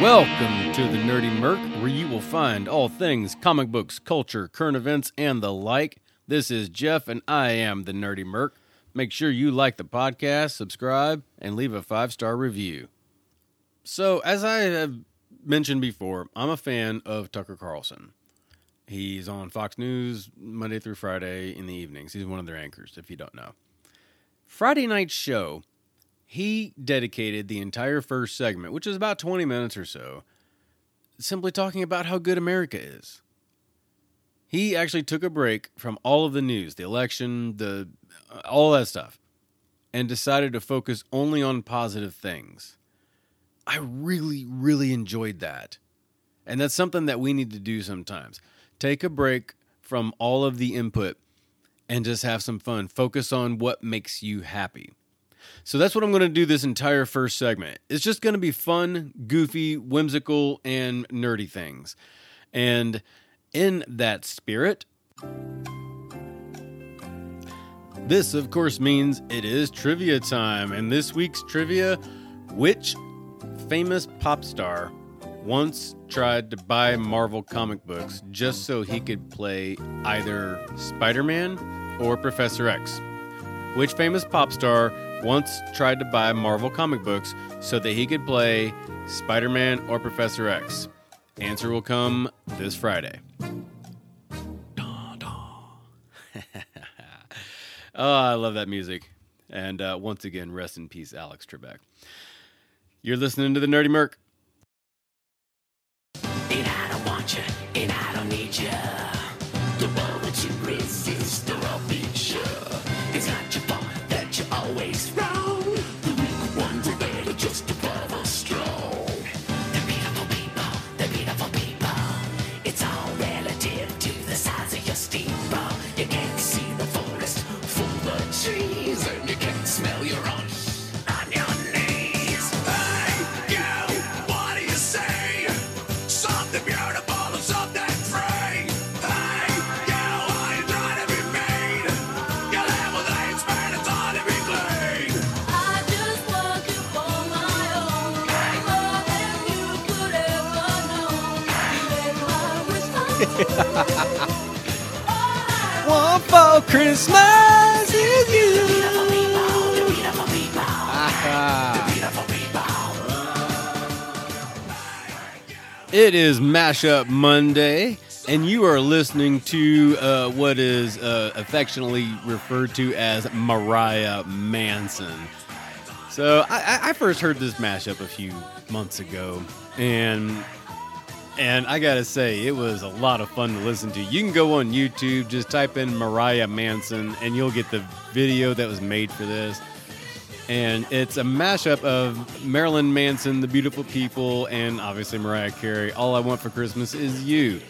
Welcome to the Nerdy Merc, where you will find all things comic books, culture, current events, and the like. This is Jeff, and I am the Nerdy Merc. Make sure you like the podcast, subscribe, and leave a 5-star review. So, as I have mentioned before, I'm a fan of Tucker Carlson. He's on Fox News Monday through Friday in the evenings. He's one of their anchors, if you don't know. Friday night's show, he dedicated the entire first segment, which is about 20 minutes or so, simply talking about how good America is. He actually took a break from all of the news, the election, all that stuff, and decided to focus only on positive things. I really, really enjoyed that. And that's something that we need to do sometimes. Take a break from all of the input and just have some fun. Focus on what makes you happy. So that's what I'm going to do this entire first segment. It's just going to be fun, goofy, whimsical, and nerdy things. And in that spirit, this, of course, means it is trivia time. And this week's trivia, which famous pop star once tried to buy Marvel comic books just so he could play either Spider-Man or Professor X? Which famous pop star once tried to buy Marvel comic books so that he could play Spider-Man or Professor X? Answer will come this Friday. Dun, dun. Oh, I love that music. And once again, rest in peace, Alex Trebek. You're listening to the Nerdy Merc. And I don't want you, and I don't need you. The moment you resist, or I'll beat you. It's not your fault that you're always wrong. The weak ones are there to just above us strong. They're beautiful people, it's all relative to the size of your steeple. You can't see the forest full of trees, and you can't smell your own. One for Christmas is you. The beautiful people. The beautiful people. It is Mashup Monday, and you are listening to what is affectionately referred to as Mariah Manson. So I first heard this mashup a few months ago, And I gotta say, it was a lot of fun to listen to. You can go on YouTube, just type in Mariah Manson, and you'll get the video that was made for this. And it's a mashup of Marilyn Manson, The Beautiful People, and obviously Mariah Carey, All I Want for Christmas Is You.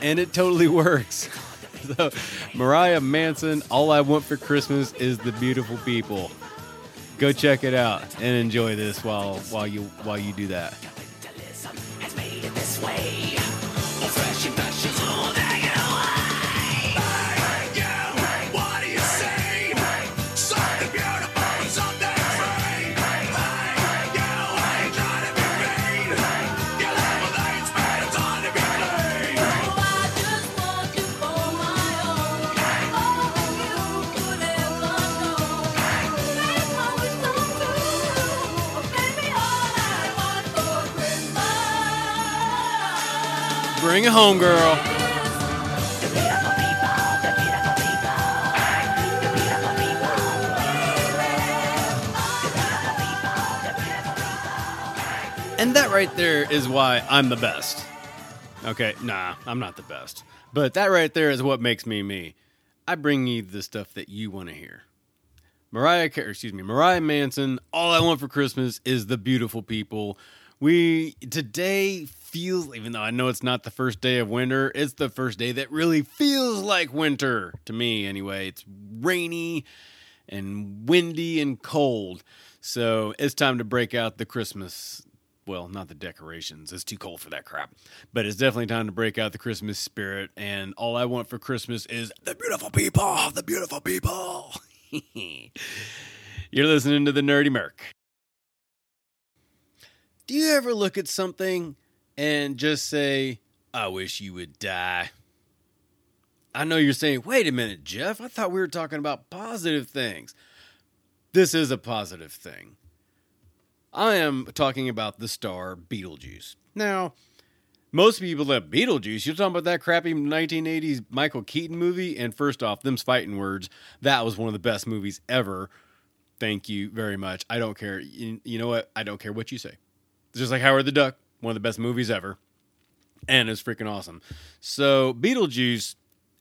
And it totally works. So, Mariah Manson, All I Want for Christmas Is The Beautiful People. Go check it out and enjoy this while you do that. This way, or fresh and precious all day. Bring it home, girl. The beautiful people, the beautiful people. The beautiful people. The beautiful people, the beautiful people. And that right there is why I'm the best. Okay, nah, I'm not the best. But that right there is what makes me me. I bring you the stuff that you want to hear. Mariah Manson, All I Want for Christmas Is the Beautiful People. Today feels, even though I know it's not the first day of winter, it's the first day that really feels like winter, to me anyway. It's rainy and windy and cold, so it's time to break out the Christmas, well, not the decorations, it's too cold for that crap, but it's definitely time to break out the Christmas spirit, and all I want for Christmas is the beautiful people, the beautiful people. You're listening to the Nerdy Merc. Do you ever look at something and just say, I wish you would die? I know you're saying, wait a minute, Jeff, I thought we were talking about positive things. This is a positive thing. I am talking about the star Beetlejuice. Now, most people that Beetlejuice, you're talking about that crappy 1980s Michael Keaton movie, and first off, them's fighting words. That was one of the best movies ever. Thank you very much. I don't care. You know what? I don't care what you say. It's just like Howard the Duck, one of the best movies ever, and it's freaking awesome. So Beetlejuice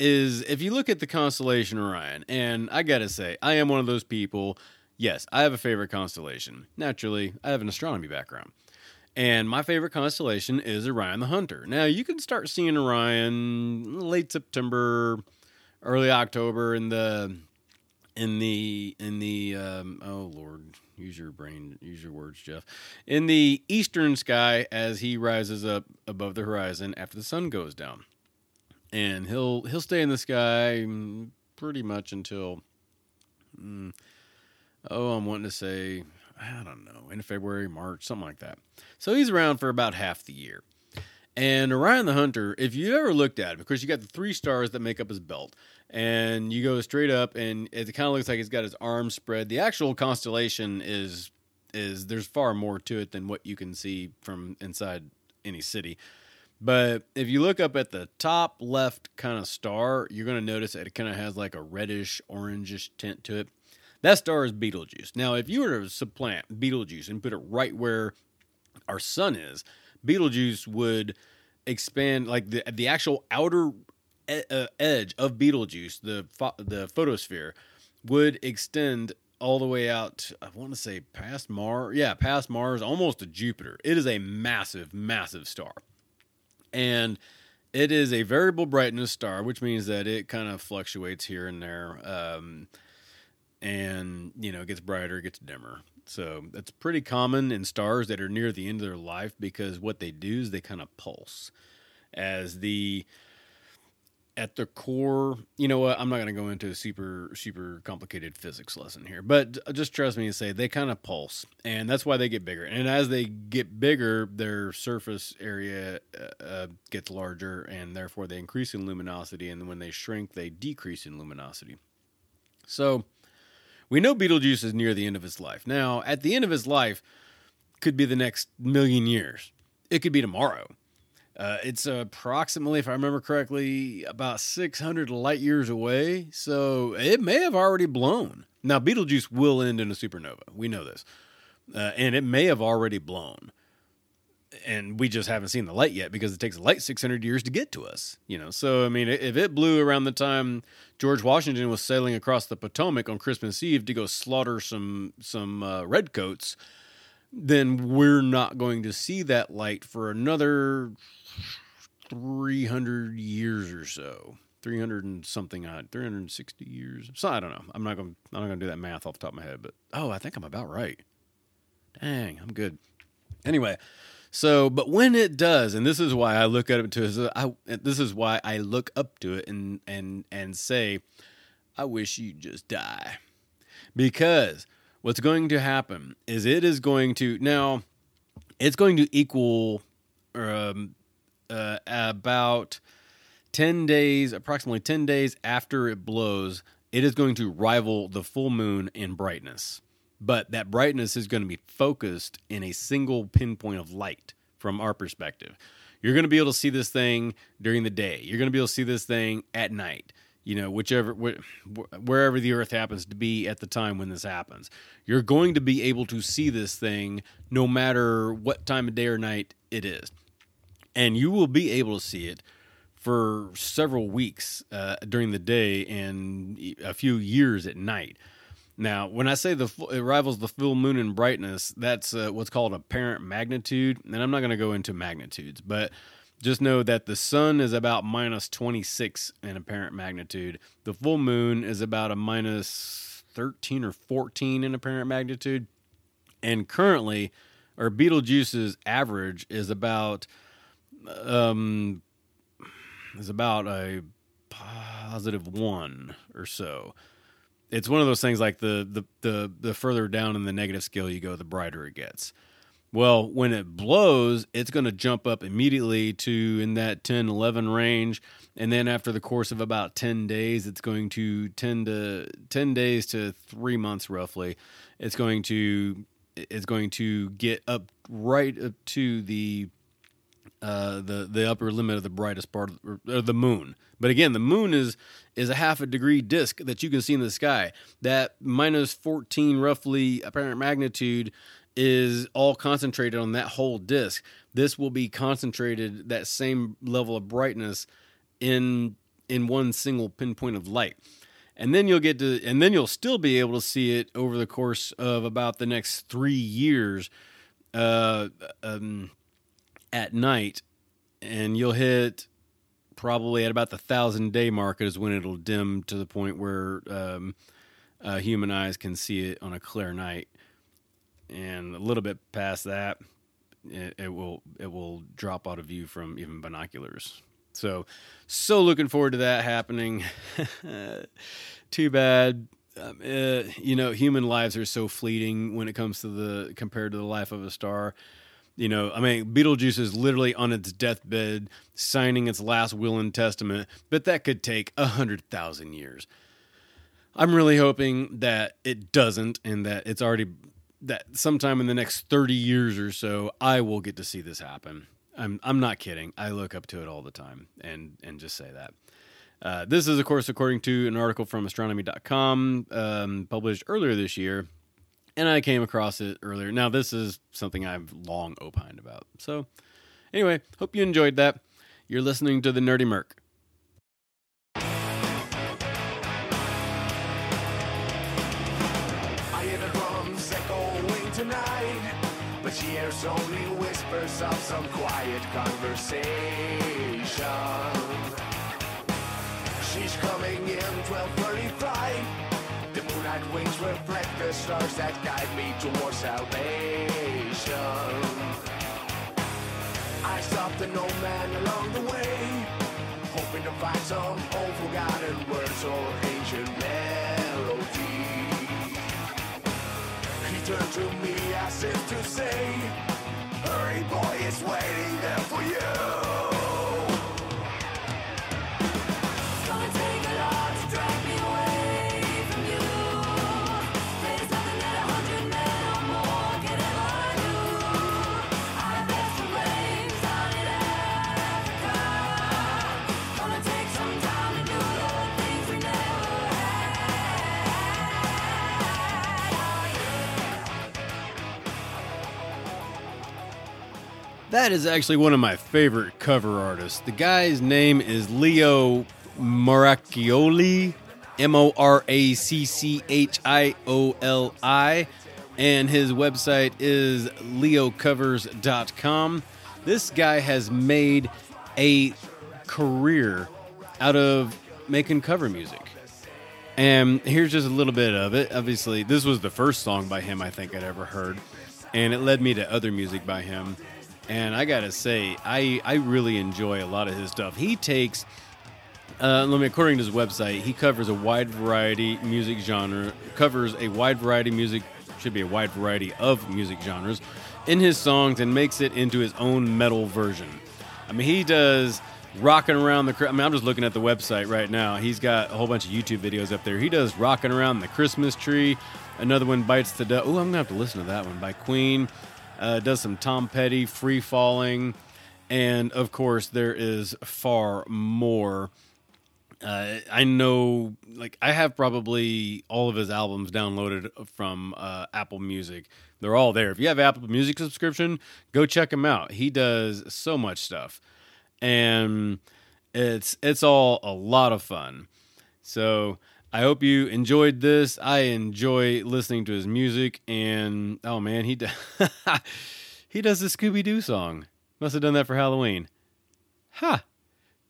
is, if you look at the constellation Orion, and I gotta say, I am one of those people. Yes, I have a favorite constellation. Naturally, I have an astronomy background, and my favorite constellation is Orion the Hunter. Now, you can start seeing Orion late September, early October in the oh Lord, use your brain, use your words, Jeff. In the eastern sky as he rises up above the horizon after the sun goes down. And he'll stay in the sky pretty much until I'm wanting to say, I don't know, in February, March, something like that. So he's around for about half the year. And Orion the Hunter, if you ever looked at him, because you got the three stars that make up his belt, and you go straight up, and it kind of looks like he's got his arms spread. The actual constellation is there's far more to it than what you can see from inside any city. But if you look up at the top left kind of star, you're going to notice that it kind of has like a reddish, orangish tint to it. That star is Betelgeuse. Now, if you were to supplant Betelgeuse and put it right where our sun is, Betelgeuse would expand, like the actual outer edge of Betelgeuse, the photosphere, would extend all the way out, I want to say past Mars. Yeah, past Mars, almost to Jupiter. It is a massive, massive star. And it is a variable brightness star, which means that it kind of fluctuates here and there, and, you know, it gets brighter, it gets dimmer. So that's pretty common in stars that are near the end of their life, because what they do is they kind of pulse as at the core. You know what? I'm not going to go into a super, super complicated physics lesson here, but just trust me and say they kind of pulse, and that's why they get bigger. And as they get bigger, their surface area gets larger, and therefore they increase in luminosity. And when they shrink, they decrease in luminosity. So we know Betelgeuse is near the end of his life. Now, at the end of his life, could be the next million years. It could be tomorrow. It's approximately, if I remember correctly, about 600 light years away. So it may have already blown. Now, Betelgeuse will end in a supernova. We know this. And it may have already blown. And we just haven't seen the light yet, because it takes light 600 years to get to us, you know? So, I mean, if it blew around the time George Washington was sailing across the Potomac on Christmas Eve to go slaughter some redcoats, then we're not going to see that light for another 300 years or so, 300 and something odd, 360 years. So I don't know. I'm not going to do that math off the top of my head, but, I think I'm about right. Dang, I'm good. Anyway, so, but when it does, and this is why I look up to it. This is why I look up to it and say, I wish you'd just die, because what's going to happen is it's going to equal about 10 days, approximately 10 days after it blows. It is going to rival the full moon in brightness. But that brightness is going to be focused in a single pinpoint of light from our perspective. You're going to be able to see this thing during the day. You're going to be able to see this thing at night, you know, wherever the earth happens to be at the time when this happens. You're going to be able to see this thing no matter what time of day or night it is. And you will be able to see it for several weeks during the day and a few years at night. Now, when I say it rivals the full moon in brightness, that's what's called apparent magnitude. And I'm not going to go into magnitudes, but just know that the sun is about minus 26 in apparent magnitude. The full moon is about a minus 13 or 14 in apparent magnitude. And currently, our Betelgeuse's average is about a positive 1 or so. It's one of those things, like the further down in the negative scale you go, the brighter it gets. Well, when it blows, it's going to jump up immediately to in that 10, 11 range. And then after the course of about 10 days, it's going to 10 days to 3 months, roughly. It's going to get up right up to the upper limit of the brightest part of the moon. But again, the moon is a half a degree disk that you can see in the sky. That minus 14 roughly apparent magnitude is all concentrated on that whole disk. This will be concentrated, that same level of brightness, in one single pinpoint of light. And then you'll still be able to see it over the course of about the next 3 years at night, and you'll hit probably at about the 1,000-day mark is when it'll dim to the point where human eyes can see it on a clear night. And a little bit past that, it will drop out of view from even binoculars. So looking forward to that happening. Too bad, human lives are so fleeting when it comes to compared to the life of a star. You know, I mean, Beetlejuice is literally on its deathbed, signing its last will and testament, but that could take 100,000 years. I'm really hoping that it doesn't, and that it's already that sometime in the next 30 years or so, I will get to see this happen. I'm not kidding. I look up to it all the time and just say that. This is, of course, according to an article from astronomy.com published earlier this year, and I came across it earlier. Now, this is something I've long opined about. So, anyway, hope you enjoyed that. You're listening to The Nerdy Merc. Hears only whispers of some quiet conversation. She's coming in 12:35. The moonlight wings reflect the stars that guide me towards salvation. I stopped an old man along the way, hoping to find some old forgotten words or ancient melody. He turned to me as if to say, hurry boy, it's waiting there for you. Come and take a lot to drag me away from you. There's nothing that 100 men or more can ever do. I best to raise out in Africa. Gonna take some time to do the things we never had. That is actually one of my favorite cover artists. The guy's name is Leo Moracchioli, Moracchioli, and his website is leocovers.com. This guy has made a career out of making cover music. And here's just a little bit of it. Obviously, this was the first song by him I think I'd ever heard, and it led me to other music by him. And I gotta say, I really enjoy a lot of his stuff. He takes, according to his website, he covers a wide variety music genre. Should be a wide variety of music genres in his songs, and makes it into his own metal version. I mean, he does rocking around the. I mean, I'm just looking at the website right now. He's got a whole bunch of YouTube videos up there. He does rocking around the Christmas tree. Another one, bites the dust. Oh, I'm gonna have to listen to that one by Queen. Does some Tom Petty, Free Falling, and of course there is far more. I know, like I have probably all of his albums downloaded from Apple Music. They're all there. If you have Apple Music subscription, go check him out. He does so much stuff, and it's all a lot of fun. So I hope you enjoyed this. I enjoy listening to his music, and oh man, he does the Scooby-Doo song. Must have done that for Halloween. Ha! Huh.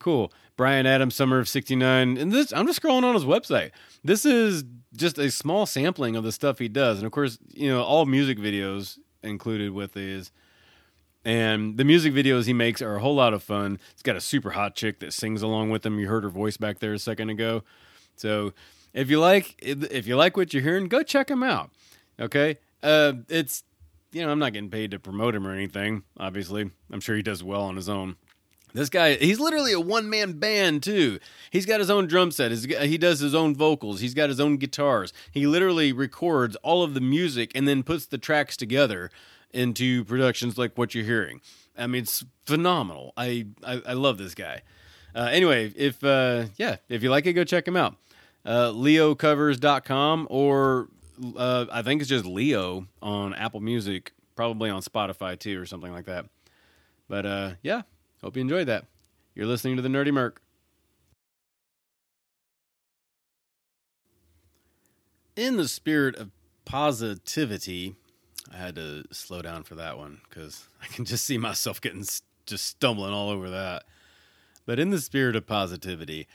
Cool. Brian Adams, Summer of '69, and this I'm just scrolling on his website. This is just a small sampling of the stuff he does, and of course, you know, all music videos included with these. And the music videos he makes are a whole lot of fun. It's got a super hot chick that sings along with him. You heard her voice back there a second ago. So, if you like what you're hearing, go check him out. Okay, it's you know, I'm not getting paid to promote him or anything, obviously. I'm sure he does well on his own. This guy, he's literally a one-man band, too. He's got his own drum set. He does his own vocals. He's got his own guitars. He literally records all of the music and then puts the tracks together into productions like what you're hearing. I mean, it's phenomenal. I love this guy. Anyway, if you like it, go check him out. Leocovers.com or I think it's just Leo on Apple Music, probably on Spotify, too, or something like that. But, yeah. Hope you enjoyed that. You're listening to The Nerdy Merc. In the spirit of positivity, I had to slow down for that one because I can just see myself getting just stumbling all over that. But in the spirit of positivity,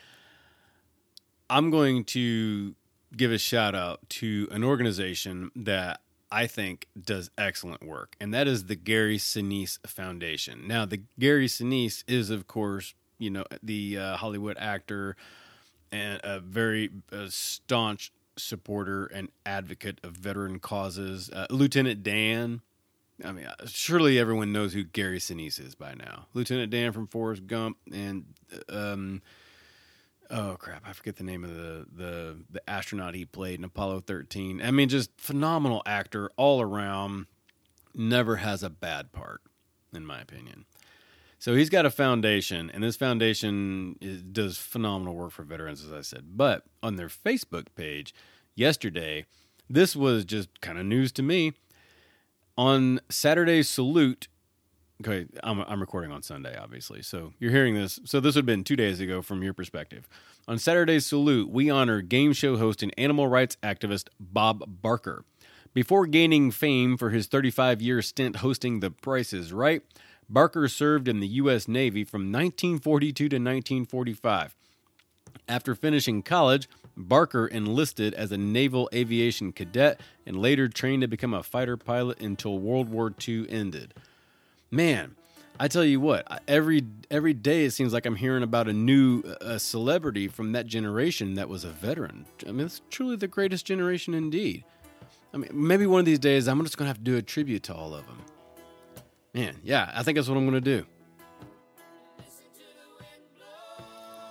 I'm going to give a shout out to an organization that I think does excellent work, and that is the Gary Sinise Foundation. Now, the Gary Sinise is, of course, you know, the Hollywood actor and a very staunch supporter and advocate of veteran causes. Lt. Dan, I mean, surely everyone knows who Gary Sinise is by now. Lt. Dan from Forrest Gump and, oh crap! I forget the name of the astronaut he played in Apollo 13. I mean, just phenomenal actor all around. Never has a bad part, in my opinion. So he's got a foundation, and this foundation does phenomenal work for veterans, as I said. But on their Facebook page yesterday, this was just kind of news to me. On Saturday's salute. Okay, I'm recording on Sunday, obviously, so you're hearing this. So this would have been 2 days ago from your perspective. On Saturday's salute, we honor game show host and animal rights activist Bob Barker. Before gaining fame for his 35-year stint hosting The Price is Right, Barker served in the U.S. Navy from 1942 to 1945. After finishing college, Barker enlisted as a naval aviation cadet and later trained to become a fighter pilot until World War II ended. Man, I tell you what, every day it seems like I'm hearing about a new celebrity from that generation that was a veteran. I mean, it's truly the greatest generation indeed. I mean, maybe one of these days I'm just going to have to do a tribute to all of them. Man, yeah, I think that's what I'm going to do.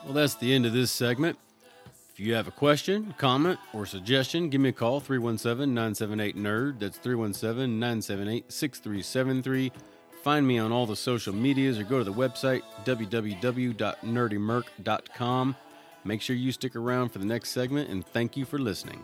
Well, that's the end of this segment. If you have a question, comment, or suggestion, give me a call, 317-978-NERD. That's 317-978-6373. Find me on all the social medias or go to the website, www.nerdymerc.com. Make sure you stick around for the next segment, and thank you for listening.